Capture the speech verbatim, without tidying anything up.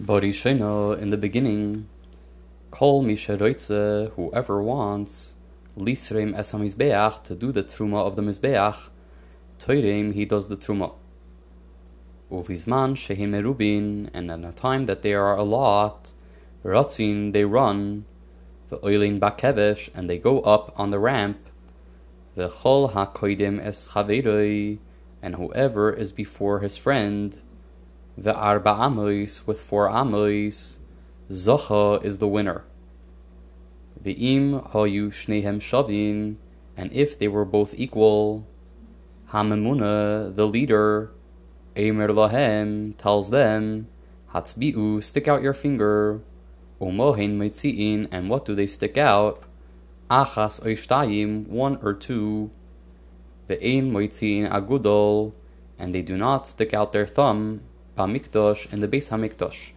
Borisheno, in the beginning, Kol Misheroitze, whoever wants, Lisreim es HaMizbeach, to do the Truma of the Mizbeach, Toireim, he does the Truma. Uvizman Shehem Merubin, and at a time that they are a lot, Ratzin, they run, Ve'oilin Bakevesh, and they go up on the ramp, Ve'chol HaKoidim es Chaveroi, and whoever is before his friend, the Arba Amois, with four Amois, Zocha is the winner. Ve'im hayu shnehem shavin, and if they were both equal, Hamemuna, the leader, Eimer lahem, tells them, Hatzbi'u, stick out your finger, Umohen meitzi'in, and what do they stick out? Achas oishtayim, one or two, Ve'ein meitzi'in agudol, and they do not stick out their thumb, Hamikdash, and the Beis Hamikdash.